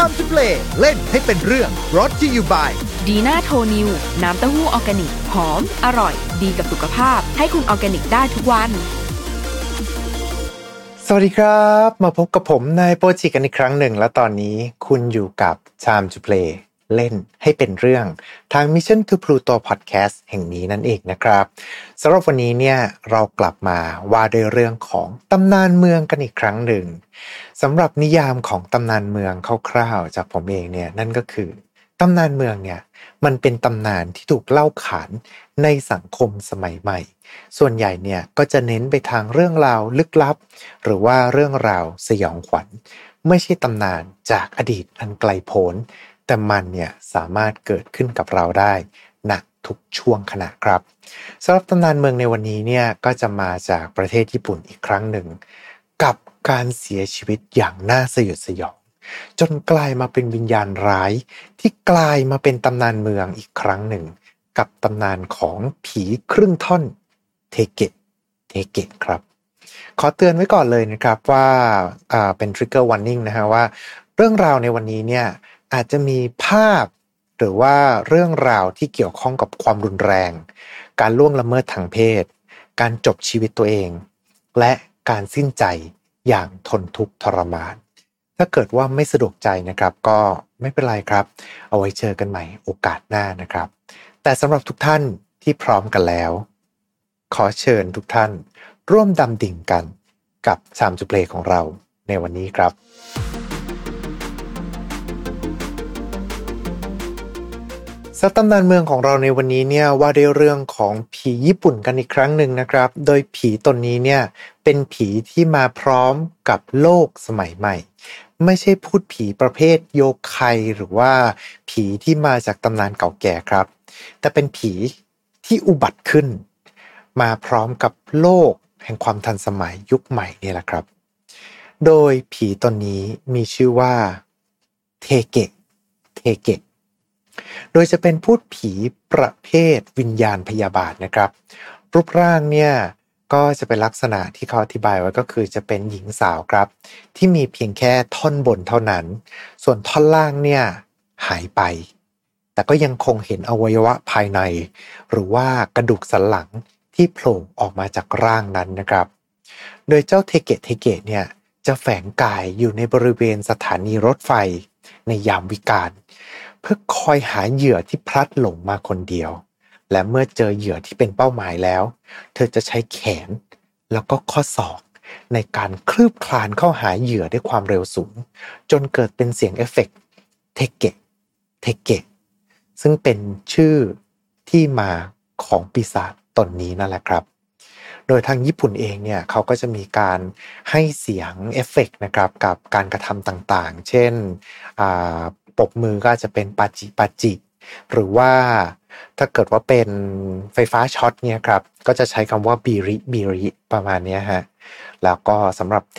Time to Play เล่นให้เป็นเรื่อง Brought to you by ดีน่าโทนิวน้ำเต้าหู้ออร์แกนิกหอมอร่อยดีกับสุขภาพให้คุณออร์แกนิกได้ทุกวันสวัสดีครับมาพบกับผมนายโปจิกันอีกครั้งหนึ่งและตอนนี้คุณอยู่กับ Time to Play เล่นให้เป็นเรื่องทาง Mission to Pluto Podcast แห่งนี้นั่นเองนะครับสำหรับวันนี้เนี่ยเรากลับมาว่าด้วยเรื่องของตำนานเมืองกันอีกครั้งหนึ่งสำหรับนิยามของตำนานเมืองคร่าวๆจากผมเองเนี่ยนั่นก็คือตำนานเมืองเนี่ยมันเป็นตำนานที่ถูกเล่าขานในสังคมสมัยใหม่ส่วนใหญ่เนี่ยก็จะเน้นไปทางเรื่องราวลึกลับหรือว่าเรื่องราวสยองขวัญไม่ใช่ตำนานจากอดีตอันไกลโพ้นแต่มันเนี่ยสามารถเกิดขึ้นกับเราได้ณทุกช่วงขณะครับสำหรับตำนานเมืองในวันนี้เนี่ยก็จะมาจากประเทศญี่ปุ่นอีกครั้งหนึ่งกับการเสียชีวิตอย่างน่าสยดสยองจนกลายมาเป็นวิญญาณร้ายที่กลายมาเป็นตำนานเมืองอีกครั้งหนึ่งกับตำนานของผีครึ่งท่อนเทเกะครับขอเตือนไว้ก่อนเลยนะครับว่าเป็น trigger warning นะฮะว่าเรื่องราวในวันนี้เนี่ยอาจจะมีภาพหรือว่าเรื่องราวที่เกี่ยวข้องกับความรุนแรงการล่วงละเมิดทางเพศการจบชีวิตตัวเองและการสิ้นใจอย่างทนทุกข์ทรมานถ้าเกิดว่าไม่สะดวกใจนะครับก็ไม่เป็นไรครับเอาไว้เจอกันใหม่โอกาสหน้านะครับแต่สำหรับทุกท่านที่พร้อมกันแล้วขอเชิญทุกท่านร่วมดำดิ่งกันกับTime to Playของเราในวันนี้ครับตำนานเมืองของเราในวันนี้เนี่ยว่าด้วยเรื่องของผีญี่ปุ่นกันอีกครั้งหนึ่งนะครับโดยผีตนนี้เนี่ยเป็นผีที่มาพร้อมกับโลกสมัยใหม่ไม่ใช่พูดผีประเภทโยคัยหรือว่าผีที่มาจากตำนานเก่าแก่ครับแต่เป็นผีที่อุบัติขึ้นมาพร้อมกับโลกแห่งความทันสมัยยุคใหม่นี่แหละครับโดยผีตนนี้มีชื่อว่าเทเกะโดยจะเป็นพูดผีประเภทวิญญาณพยาบาทนะครับรูปร่างเนี่ยก็จะเป็นลักษณะที่เขาอธิบายไว้ก็คือจะเป็นหญิงสาวครับที่มีเพียงแค่ท่อนบนเท่านั้นส่วนท่อนล่างเนี่ยหายไปแต่ก็ยังคงเห็นอวัยวะภายในหรือว่ากระดูกสันหลังที่โผล่ออกมาจากร่างนั้นนะครับโดยเจ้าเทเกะเนี่ยจะแฝงกายอยู่ในบริเวณสถานีรถไฟในยามวิกาลเพื่อคอยหาเหยื่อที่พลัดหลงมาคนเดียวและเมื่อเจอเหยื่อที่เป็นเป้าหมายแล้วเธอจะใช้แขนแล้วก็ข้อศอกในการคลืบคลานเข้าหาเหยื่อด้วยความเร็วสูงจนเกิดเป็นเสียงเอฟเฟกต์เทเกะซึ่งเป็นชื่อที่มาของปีศาจตนนี้นั่นแหละครับโดยทางญี่ปุ่นเองเนี่ยเขาก็จะมีการให้เสียงเอฟเฟกต์นะครับกับการกระทำต่างๆเช่นปรบมือก็จะเป็นปาจิหรือว่าถ้าเกิดว่าเป็นไฟฟ้าช็อตเนี่ยครับก็จะใช้คำว่าบิริประมาณนี้ฮะแล้วก็สำหรับเท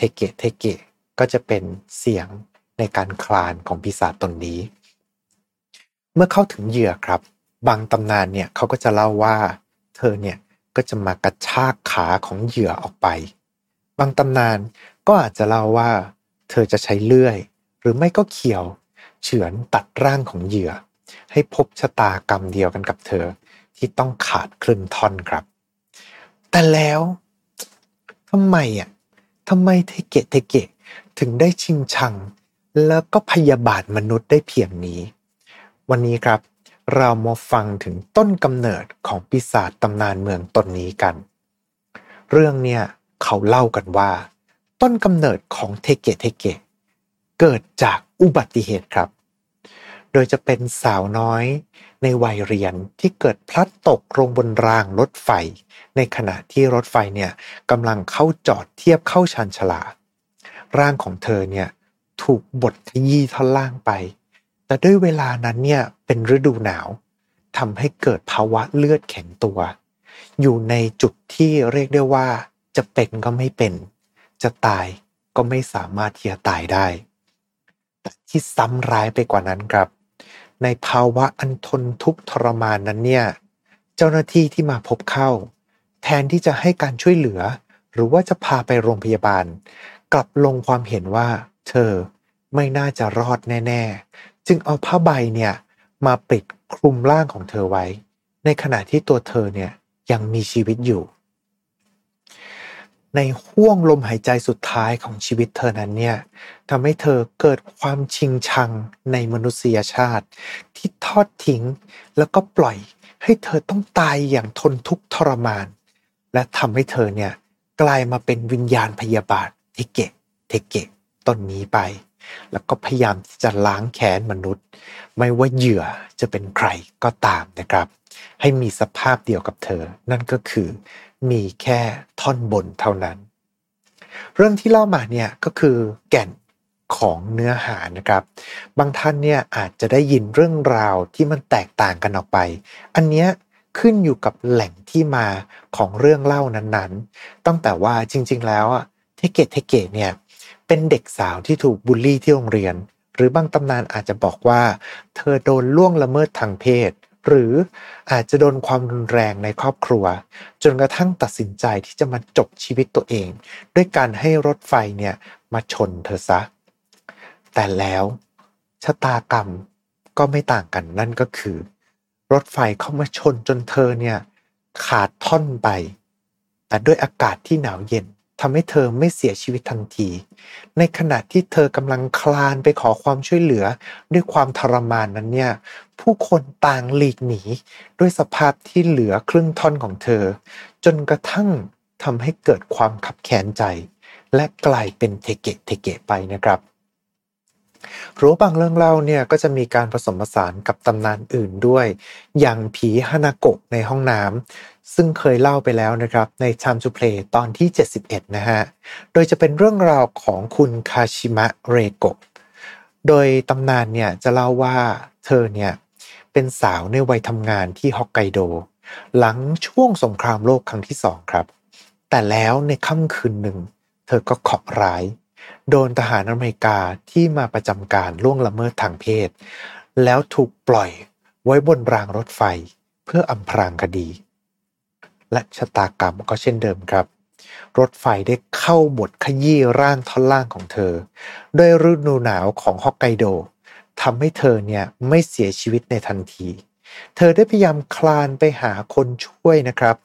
เกะก็จะเป็นเสียงในการคลานของปีศาจตนนี้เมื่อเข้าถึงเหยื่อครับบางตำนานเนี่ยเขาก็จะเล่าว่าเธอเนี่ยก็จะมากระชากขาของเหยื่อออกไปบางตำนานก็อาจจะเล่าว่าเธอจะใช้เลื่อยหรือไม่ก็เขียวเฉือนตัดร่างของเหยื่อให้พบชะตากรรมเดียวกันกับเธอที่ต้องขาดครึ่งท่อนครับแต่แล้วทำไมเทเกะถึงได้ชิงชังแล้วก็พยาบาทมนุษย์ได้เพียงนี้วันนี้ครับเรามาฟังถึงต้นกำเนิดของปีศาจตำนานเมืองตนนี้กันเรื่องเนี่ยเขาเล่ากันว่าต้นกำเนิดของเทเกะเกิดจากอุบัติเหตุครับโดยจะเป็นสาวน้อยในวัยเรียนที่เกิดพลัดตกลงบนรางรถไฟในขณะที่รถไฟเนี่ยกำลังเข้าจอดเทียบเข้าชานชลาร่างของเธอเนี่ยถูกบดขยี้ท่อนล่างไปแต่ด้วยเวลานั้นเนี่ยเป็นฤดูหนาวทำให้เกิดภาวะเลือดแข็งตัวอยู่ในจุดที่เรียกได้ว่าจะเป็นก็ไม่เป็นจะตายก็ไม่สามารถที่จะตายได้ที่ซ้ำร้ายไปกว่านั้นครับในภาวะอันทนทุกข์ทรมานนั้นเนี่ยเจ้าหน้าที่ที่มาพบเข้าแทนที่จะให้การช่วยเหลือหรือว่าจะพาไปโรงพยาบาลกลับลงความเห็นว่าเธอ ไม่น่าจะรอดแน่ๆจึงเอาผ้าใบเนี่ยมาปิดคลุมร่างของเธอไว้ในขณะที่ตัวเธอเนี่ยยังมีชีวิตอยู่ในห้วงลมหายใจสุดท้ายของชีวิตเธอนั้นเนี่ยทำให้เธอเกิดความชิงชังในมนุษยชาติที่ทอดทิ้งแล้วก็ปล่อยให้เธอต้องตายอย่างทนทุกข์ทรมานและทำให้เธอเนี่ยกลายมาเป็นวิญญาณพยาบาทเทเกะต้นนี้ไปแล้วก็พยายามที่จะล้างแค้นมนุษย์ไม่ว่าเหยื่อจะเป็นใครก็ตามนะครับให้มีสภาพเดียวกับเธอนั่นก็คือมีแค่ท่อนบนเท่านั้นเรื่องที่เล่ามาเนี่ยก็คือแก่นของเนื้อหานะครับบางท่านเนี่ยอาจจะได้ยินเรื่องราวที่มันแตกต่างกันออกไปอันเนี้ยขึ้นอยู่กับแหล่งที่มาของเรื่องเล่านั้นๆตั้งแต่ว่าจริงๆแล้วเทเกะเนี่ยเป็นเด็กสาวที่ถูกบูลลี่ที่โรงเรียนหรือบางตำนานอาจจะบอกว่าเธอโดนล่วงละเมิดทางเพศหรืออาจจะโดนความรุนแรงในครอบครัวจนกระทั่งตัดสินใจที่จะมาจบชีวิตตัวเองด้วยการให้รถไฟเนี่ยมาชนเธอซะแต่แล้วชะตากรรมก็ไม่ต่างกันนั่นก็คือรถไฟเข้ามาชนจนเธอเนี่ยขาดท่อนไปแต่ด้วยอากาศที่หนาวเย็นทำให้เธอไม่เสียชีวิตทันทีในขณะที่เธอกำลังคลานไปขอความช่วยเหลือด้วยความทรมานนั้นเนี่ยผู้คนต่างหลีกหนีด้วยสภาพที่เหลือครึ่งท่อนของเธอจนกระทั่งทำให้เกิดความขับแค้นใจและกลายเป็นเทเกะไปนะครับเพราะบางเรื่องเล่าเนี่ยก็จะมีการผสมผสานกับตำนานอื่นด้วยอย่างผีฮานาโกะในห้องน้ำซึ่งเคยเล่าไปแล้วนะครับใน Time to Play ตอนที่ 71 นะฮะโดยจะเป็นเรื่องราวของคุณคาชิมะเรโกะโดยตำนานเนี่ยจะเล่าว่าเธอเนี่ยเป็นสาวในวัยทำงานที่ฮอกไกโดหลังช่วงสงครามโลกครั้งที่2ครับแต่แล้วในค่ำคืนหนึ่งเธอก็เคราะห์ร้ายโดนทหารอเมริกาที่มาประจำการล่วงละเมิดทางเพศแล้วถูกปล่อยไว้บนรางรถไฟเพื่ออำพรางคดีและชะตากรรมก็เช่นเดิมครับรถไฟได้เข้าบดขยี้ร่างท่อนล่างของเธอด้วยฤดูหนาวของฮอกไกโดทำให้เธอเนี่ยไม่เสียชีวิตในทันทีเธอได้พยายามคลานไปหาคนช่วยนะครับ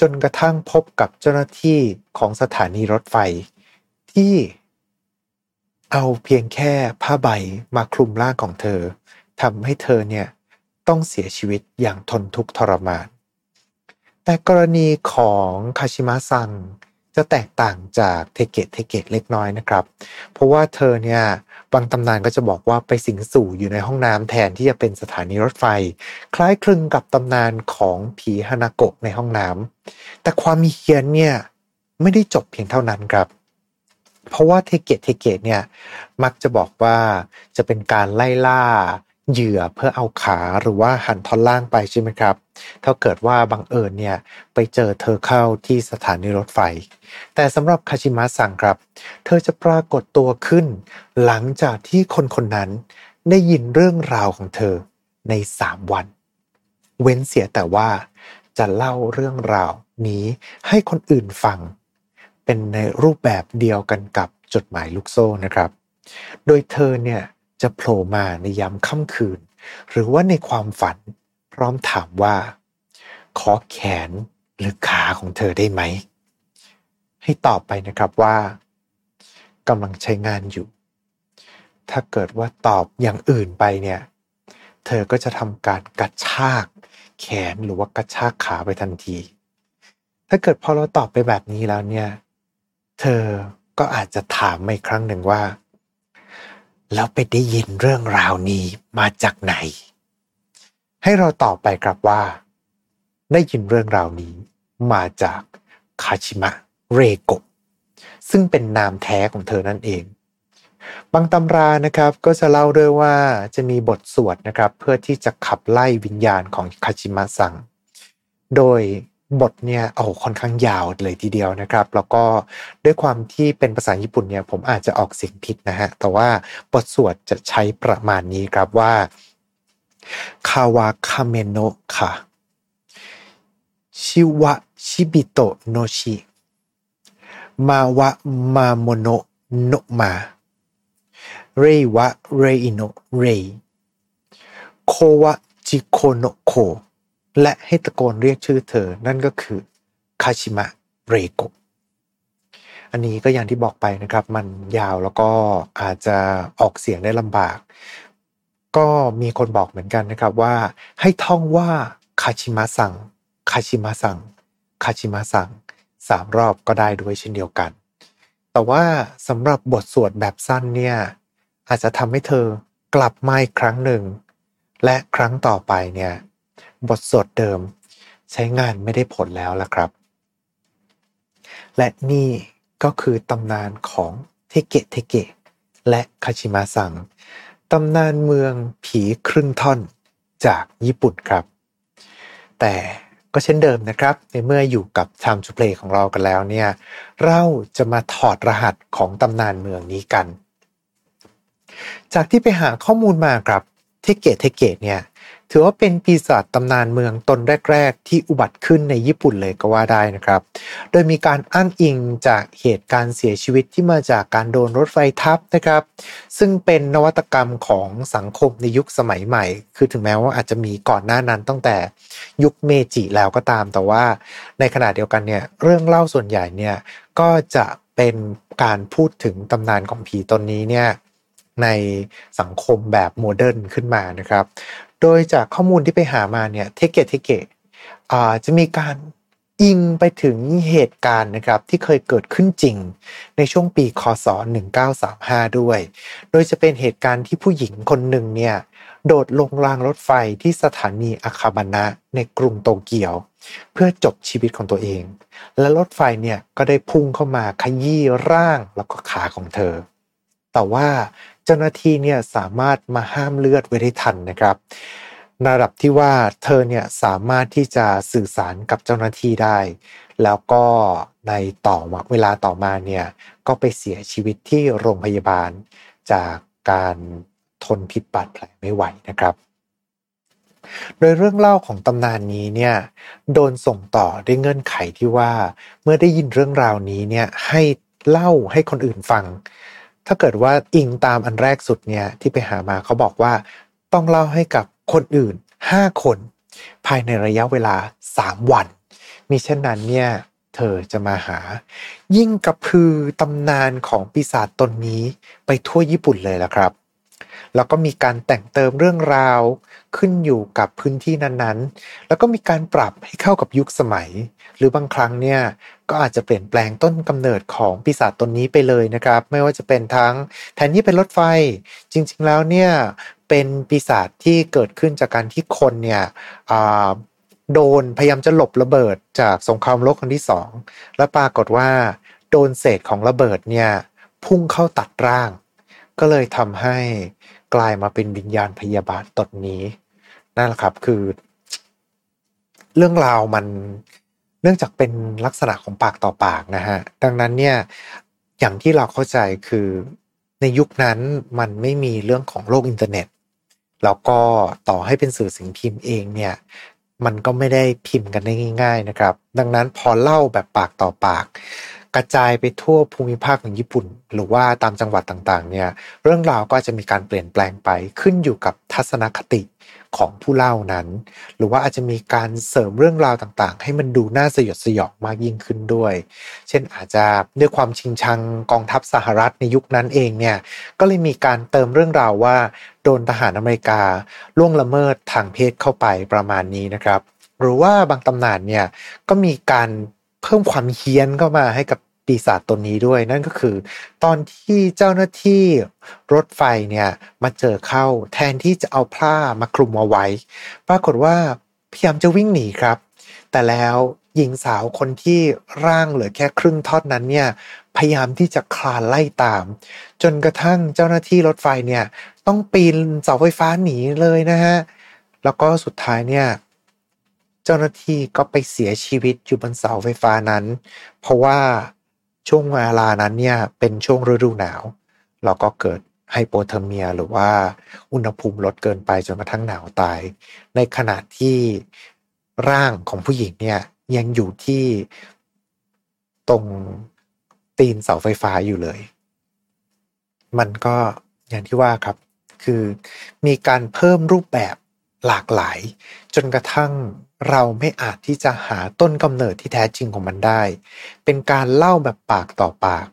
จนกระทั่งพบกับเจ้าหน้าที่ของสถานีรถไฟที่เอาเพียงแค่ผ้าใบมาคลุมร่างของเธอทำให้เธอเนี่ยต้องเสียชีวิตอย่างทนทุกข์ทรมานแต่กรณีของคาชิมะซังจะแตกต่างจากเทเกะเล็กน้อยนะครับเพราะว่าเธอเนี่ยบางตำนานก็จะบอกว่าไปสิงสู่อยู่ในห้องน้ำแทนที่จะเป็นสถานีรถไฟคล้ายคลึงกับตำนานของผีฮานาโกะในห้องน้ำแต่ความเฮี้ยนเนี่ยไม่ได้จบเพียงเท่านั้นครับเพราะว่าเทเกะเนี่ยมักจะบอกว่าจะเป็นการไล่ล่าเหยื่อเพื่อเอาขาหรือว่าหันท่อนล่างไปใช่ไหมครับถ้าเกิดว่าบังเอิญเนี่ยไปเจอเธอเข้าที่สถานีรถไฟแต่สำหรับคาชิมะซังครับเธอจะปรากฏตัวขึ้นหลังจากที่คนๆนั้นได้ยินเรื่องราวของเธอใน3วันเว้นเสียแต่ว่าจะเล่าเรื่องราวนี้ให้คนอื่นฟังเป็นในรูปแบบเดียวกันกับจดหมายลูกโซ่นะครับโดยเธอเนี่ยจะโผล่มาในยามค่ำคืนหรือว่าในความฝันพร้อมถามว่าขอแขนหรือขาของเธอได้ไหมให้ตอบไปนะครับว่ากำลังใช้งานอยู่ถ้าเกิดว่าตอบอย่างอื่นไปเนี่ยเธอก็จะทำการกระชากแขนหรือว่ากระชากขาไปทันทีถ้าเกิดพอเราตอบไปแบบนี้แล้วเนี่ยเธอก็อาจจะถามมาอีกครั้งหนึ่งว่าแล้วไปได้ยินเรื่องราวนี้มาจากไหนให้เราตอบไปกลับว่าได้ยินเรื่องราวนี้มาจากคาชิมะเรโกะซึ่งเป็นนามแท้ของเธอนั่นเองบางตำรานะครับก็จะเล่าด้วยว่าจะมีบทสวดนะครับเพื่อที่จะขับไล่วิญญาณของคาชิมะซังโดยบทเนี่ยค่อนข้างยาวเลยทีเดียวนะครับแล้วก็ด้วยความที่เป็นภาษาญี่ปุ่นเนี่ยผมอาจจะออกเสียงผิดนะฮะแต่ว่าบทสวดจะใช้ประมาณนี้ครับว่าคาวาคาเมโนะค่ะชิวะชิบิโตะโนชิมาวะมาโมโนะโนะมา เรวะเรอิโนะเรโควะจิโคโนะโคและให้ตะโกนเรียกชื่อเธอนั่นก็คือคาชิมะเรโกะอันนี้ก็อย่างที่บอกไปนะครับมันยาวแล้วก็อาจจะออกเสียงได้ลำบากก็มีคนบอกเหมือนกันนะครับว่าให้ท่องว่าคาชิมะซังคาชิมะซังคาชิมะซัง3รอบก็ได้ด้วยเช่นเดียวกันแต่ว่าสำหรับบทสวดแบบสั้นเนี่ยอาจจะทำให้เธอกลับมาอีกครั้งหนึ่งและครั้งต่อไปเนี่ยบทสวดเดิมใช้งานไม่ได้ผลแล้วล่ะครับและนี่ก็คือตำนานของเทเกะเทเกะและคาชิมะซังตำนานเมืองผีครึ่งท่อนจากญี่ปุ่นครับแต่ก็เช่นเดิมนะครับในเมื่ออยู่กับ Time to Play ของเรากันแล้วเนี่ยเราจะมาถอดรหัสของตำนานเมืองนี้กันจากที่ไปหาข้อมูลมาครับเทเกะเทเกะเนี่ยถือว่าเป็นปีศาจตำนานเมืองตนแรกๆที่อุบัติขึ้นในญี่ปุ่นเลยก็ว่าได้นะครับโดยมีการอ้างอิงจากเหตุการณ์เสียชีวิตที่มาจากการโดนรถไฟทับนะครับซึ่งเป็นนวัตกรรมของสังคมในยุคสมัยใหม่คือถึงแม้ว่าอาจจะมีก่อนหน้านั้นตั้งแต่ยุคเมจิแล้วก็ตามแต่ว่าในขณะเดียวกันเนี่ยเรื่องเล่าส่วนใหญ่เนี่ยก็จะเป็นการพูดถึงตำนานของผีตนนี้เนี่ยในสังคมแบบโมเดิร์นขึ้นมานะครับโดยจากข้อมูลที่ไปหามาเนี่ยเทเกะจะมีการอิงไปถึงเหตุการณ์นะครับที่เคยเกิดขึ้นจริงในช่วงปีคศ1935ด้วยโดยจะเป็นเหตุการณ์ที่ผู้หญิงคนหนึ่งเนี่ยโดดลงรางรถไฟที่สถานีอาคาบานะในกรุงโตเกียวเพื่อจบชีวิตของตัวเองและรถไฟเนี่ยก็ได้พุ่งเข้ามาขยี้ร่างแล้วก็ขาของเธอแต่ว่าเจ้าหน้าที่เนี่ยสามารถมาห้ามเลือดไว้ได้ทันนะครับระดับที่ว่าเธอเนี่ยสามารถที่จะสื่อสารกับเจ้าหน้าที่ได้แล้วก็ในต่อเวลาต่อมาเนี่ยก็ไปเสียชีวิตที่โรงพยาบาลจากการทนพิษบาดแผลไม่ไหวนะครับโดยเรื่องเล่าของตำนานนี้เนี่ยโดนส่งต่อด้วยเงื่อนไขที่ว่าเมื่อได้ยินเรื่องราวนี้เนี่ยให้เล่าให้คนอื่นฟังถ้าเกิดว่าอิงตามอันแรกสุดเนี่ยที่ไปหามาเขาบอกว่าต้องเล่าให้กับคนอื่น5คนภายในระยะเวลา3วันมิฉะนั้นเนี่ยเธอจะมาหายิ่งกระพือตำนานของปีศาจตนนี้ไปทั่วญี่ปุ่นเลยล่ะครับแล้วก็มีการแต่งเติมเรื่องราวขึ้นอยู่กับพื้นที่นั้นๆแล้วก็มีการปรับให้เข้ากับยุคสมัยหรือบางครั้งเนี่ยก็อาจจะเปลี่ยนแปลงต้นกำเนิดของปีศาจตนนี้ไปเลยนะครับไม่ว่าจะเป็นทั้งแทนที่เป็นรถไฟจริงๆแล้วเนี่ยเป็นปีศาจที่เกิดขึ้นจากการที่คนเนี่ยโดนพยายามจะหลบระเบิดจากสงครามโลกครั้งที่2และปรากฏว่าโดนเศษของระเบิดเนี่ยพุ่งเข้าตัดร่างก็เลยทำให้กลายมาเป็นวิญญาณพยาบาลตนนี้นั่นแหละครับคือเรื่องราวมันเนื่องจากเป็นลักษณะของปากต่อปากนะฮะดังนั้นเนี่ยอย่างที่เราเข้าใจคือในยุคนั้นมันไม่มีเรื่องของโลกอินเทอร์เน็ตแล้วก็ต่อให้เป็นสื่อสิ่งพิมพ์เองเนี่ยมันก็ไม่ได้พิมพ์กันได้ง่ายๆนะครับดังนั้นพอเล่าแบบปากต่อปากกระจายไปทั่วภูมิภาคของญี่ปุ่นหรือว่าตามจังหวัดต่างๆเนี่ยเรื่องราวก็จะมีการเปลี่ยนแปลงไปขึ้นอยู่กับทัศนคติของผู้เล่านั้นหรือว่าอาจจะมีการเสริมเรื่องราวต่างๆให้มันดูน่าสยดสยองมากยิ่งขึ้นด้วยเช่นอาจจะด้วยความชิงชังกองทัพสหรัฐในยุคนั้นเองเนี่ยก็เลยมีการเติมเรื่องราวว่าโดนทหารอเมริกาล่วงละเมิดทางเพศเข้าไปประมาณนี้นะครับหรือว่าบางตำนานเนี่ยก็มีการเพิ่มความเฮี้ยนเข้ามาให้กับปีศาจตนนี้ด้วยนั่นก็คือตอนที่เจ้าหน้าที่รถไฟเนี่ยมาเจอเข้าแทนที่จะเอาผ้ามาคลุมเอาไว้ปรากฏว่าพยายามจะวิ่งหนีครับแต่แล้วหญิงสาวคนที่ร่างเหลือแค่ครึ่งท่อนนั้นเนี่ยพยายามที่จะคลานไล่ตามจนกระทั่งเจ้าหน้าที่รถไฟเนี่ยต้องปีนเสาไฟฟ้าหนีเลยนะฮะแล้วก็สุดท้ายเนี่ยเจ้าหน้าที่ก็ไปเสียชีวิตอยู่บนเสาไฟฟ้านั้นเพราะว่าช่วงเวลานั้นเนี่ยเป็นช่วงฤดูหนาวแล้วก็เกิดไฮโปเทอร์เมียหรือว่าอุณหภูมิลดเกินไปจนกระทั่งหนาวตายในขณะที่ร่างของผู้หญิงเนี่ยยังอยู่ที่ตรงตีนเสาไฟฟ้าอยู่เลยมันก็ อย่างที่ว่าครับคือมีการเพิ่มรูปแบบหลากหลายจนกระทั่งเราไม่อาจที่จะหาต้นกำเนิดที่แท้จริงของมันได้เป็นการเล่าแบบปากต่อปาก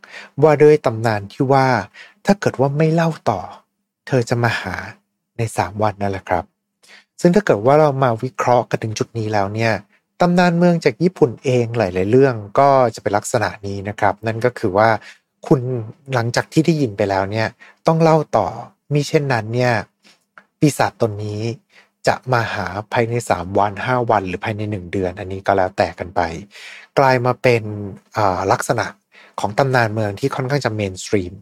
ว่าด้วยตำนานที่ว่าถ้าเกิดว่าไม่เล่าต่อเธอจะมาหาใน3วันนั่นแหละครับซึ่งถ้าเกิดว่าเรามาวิเคราะห์กันถึงจุดนี้แล้วเนี่ยตำนานเมืองจากญี่ปุ่นเองหลายๆเรื่องก็จะเป็นลักษณะนี้นะครับนั่นก็คือว่าคุณหลังจากที่ได้ยินไปแล้วเนี่ยต้องเล่าต่อมิเช่นนั้นเนี่ยปีศาจตนนี้จะมาหาภายใน3วัน5วันหรือภายใน1เดือนอันนี้ก็แล้วแต่กันไปกลายมาเป็นลักษณะของตำนานเมืองที่ค่อนข้างจะเมนสตรีม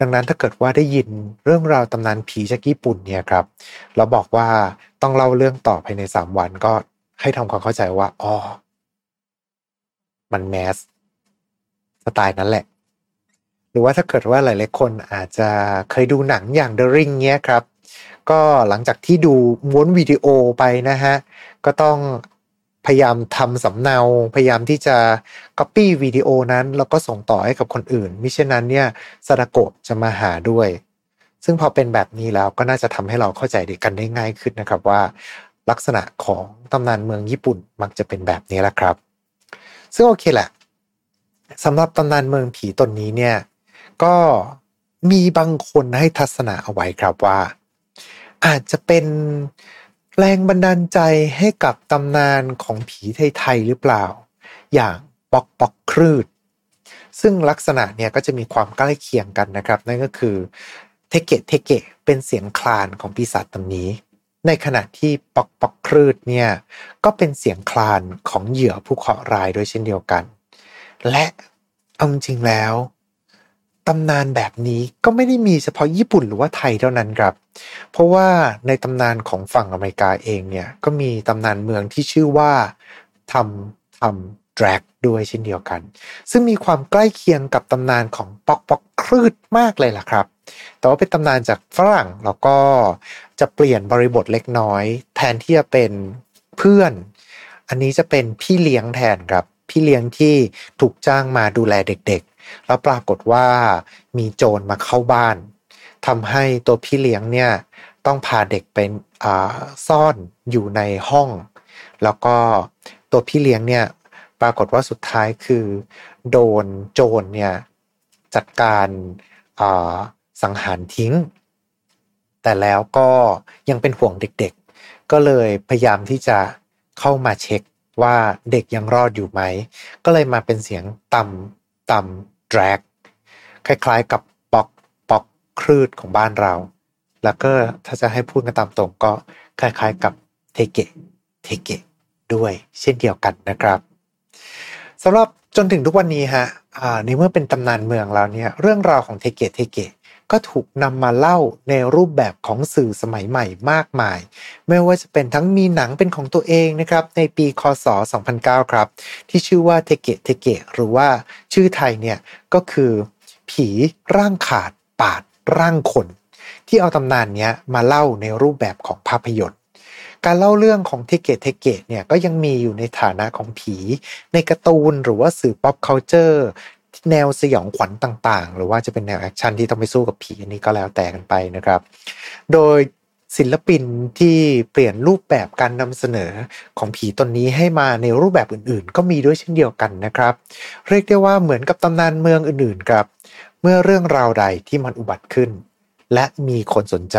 ดังนั้นถ้าเกิดว่าได้ยินเรื่องราวตำนานผีจากญี่ปุ่นเนี่ยครับเราบอกว่าต้องเล่าเรื่องต่อภายใน3วันก็ให้ทำความเข้าใจว่าอ๋อมันแมสสไตล์นั้นแหละหรือว่าถ้าเกิดว่าหลายๆคนอาจจะเคยดูหนังอย่าง The Ring เงี้ยครับก็หลังจากที่ดูม้วนวิดีโอไปนะฮะก็ต้องพยายามทำสำเนาพยายามที่จะ copy วิดีโอนั้นแล้วก็ส่งต่อให้กับคนอื่นมิฉะนั้นเนี่ยซาดาโกะจะมาหาด้วยซึ่งพอเป็นแบบนี้แล้วก็น่าจะทำให้เราเข้าใจกันได้ง่ายขึ้นนะครับว่าลักษณะของตำนานเมืองญี่ปุ่นมักจะเป็นแบบนี้แหละครับซึ่งโอเคแหละสำหรับตำนานเมืองผีตนนี้เนี่ยก็มีบางคนให้ทัศนะเอาไว้ครับว่าอาจจะเป็นแรงบันดาลใจให้กับตำนานของผีไทยๆหรือเปล่าอย่างป๊อกครืดซึ่งลักษณะเนี่ยก็จะมีความใกล้เคียงกันนะครับนั่นก็คือเทเกะเป็นเสียงคลานของปีศาจตนนี้ในขณะที่ป๊อกครืดเนี่ยก็เป็นเสียงคลานของเหยื่อผู้เคราะห์ร้ายด้วยเช่นเดียวกันและเอาจริงแล้วตำนานแบบนี้ก็ไม่ได้มีเฉพาะญี่ปุ่นหรือว่าไทยเท่านั้นครับเพราะว่าในตำนานของฝั่งอเมริกาเองเนี่ยก็มีตำนานเมืองที่ชื่อว่าทำแดรกด้วยเช่นเดียวกันซึ่งมีความใกล้เคียงกับตำนานของป๊อกครืดมากเลยล่ะครับแต่ว่าเป็นตำนานจากฝรั่งแล้วก็จะเปลี่ยนบริบทเล็กน้อยแทนที่จะเป็นเพื่อนอันนี้จะเป็นพี่เลี้ยงแทนครับพี่เลี้ยงที่ถูกจ้างมาดูแลเด็กๆแล้วปรากฏว่ามีโจรมาเข้าบ้านทำให้ตัวพี่เลี้ยงเนี่ยต้องพาเด็กไปซ่อนอยู่ในห้องแล้วก็ตัวพี่เลี้ยงเนี่ยปรากฏว่าสุดท้ายคือโดนโจรเนี่ยจัดการสังหารทิ้งแต่แล้วก็ยังเป็นห่วงเด็กๆก็เลยพยายามที่จะเข้ามาเช็คว่าเด็กยังรอดอยู่ไหมก็เลยมาเป็นเสียงตำแดรกคล้ายๆกับป๊อกครืดของบ้านเราแล้วก็ถ้าจะให้พูดกันตามตรงก็คล้ายๆกับเทเกะด้วยเช่นเดียวกันนะครับสำหรับจนถึงทุกวันนี้ฮะในเมื่อเป็นตำนานเมืองแล้วเนี่ยเรื่องราวของเทเกะก็ถูกนำมาเล่าในรูปแบบของสื่อสมัยใหม่มากมายไม่ว่าจะเป็นทั้งมีหนังเป็นของตัวเองนะครับในปีค.ศ. 2009ครับที่ชื่อว่าเทเกะหรือว่าชื่อไทยเนี่ยก็คือผีร่างขาดปาดร่างคนที่เอาตำนานเนี้ยมาเล่าในรูปแบบของภาพยนตร์การเล่าเรื่องของเทเกะเนี่ยก็ยังมีอยู่ในฐานะของผีในการ์ตูนหรือว่าสื่อ pop cultureแนวสยองขวัญต่างๆหรือว่าจะเป็นแนวแอคชั่นที่ต้องไปสู้กับผีอันนี้ก็แล้วแต่กันไปนะครับโดยศิลปินที่เปลี่ยนรูปแบบการนำเสนอของผีตนนี้ให้มาในรูปแบบอื่นๆก็มีด้วยเช่นเดียวกันนะครับเรียกได้ว่าเหมือนกับตำนานเมืองอื่นๆครับเมื่อเรื่องราวใดที่มันอุบัติขึ้นและมีคนสนใจ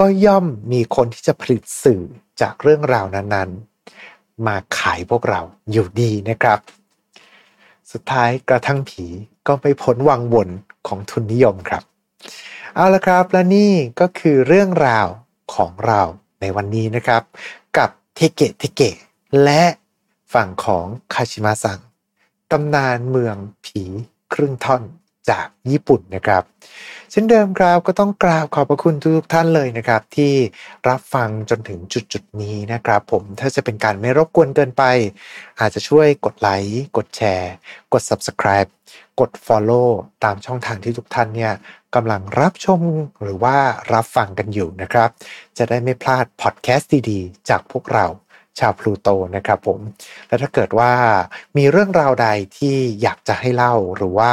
ก็ย่อมมีคนที่จะผลิตสื่อจากเรื่องราวนั้นๆมาขายพวกเราอยู่ดีนะครับสุดท้ายกระทั่งผีก็ไปพ้นวังวนของทุนนิยมครับเอาละครับและนี่ก็คือเรื่องราวของเราในวันนี้นะครับกับเทเกะและฝั่งของคาชิมะซังตำนานเมืองผีครึ่งท่อนจากญี่ปุ่นนะครับเช่นเดิมครับก็ต้องกราบขอบพระคุณทุกท่านเลยนะครับที่รับฟังจนถึงจุดนี้นะครับผมถ้าจะเป็นการไม่รบกวนเกินไปอาจจะช่วยกดไลค์กดแชร์กด Subscribe กด Follow ตามช่องทางที่ทุกท่านเนี่ยกำลังรับชมหรือว่ารับฟังกันอยู่นะครับจะได้ไม่พลาดพอดแคสต์ดีๆจากพวกเรา ชาวพลูโตนะครับผมและถ้าเกิดว่ามีเรื่องราวใดที่อยากจะให้เล่าหรือว่า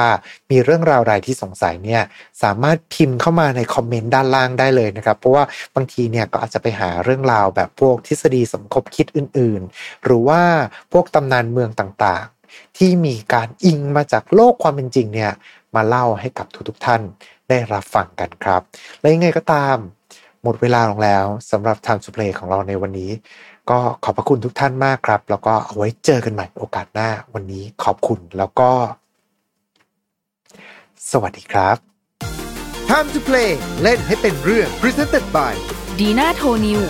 มีเรื่องราวใดที่สงสัยเนี่ยสามารถพิมพ์เข้ามาในคอมเมนต์ด้านล่างได้เลยนะครับเพราะว่าบางทีเนี่ยก็อาจจะไปหาเรื่องราวแบบพวกทฤษฎีสมคบคิดอื่นๆหรือว่าพวกตำนานเมืองต่างๆที่มีการอิงมาจากโลกความเป็นจริงเนี่ยมาเล่าให้กับทุกๆท่านได้รับฟังกันครับและยังไงก็ตามหมดเวลาลงแล้วสำหรับ Time to Play ของเราในวันนี้ก็ขอบพระคุณทุกท่านมากครับแล้วก็เอาไว้เจอกันใหม่โอกาสหน้าวันนี้ขอบคุณแล้วก็สวัสดีครับ Time to Play เล่นให้เป็นเรื่อง Presented by Dina Toniu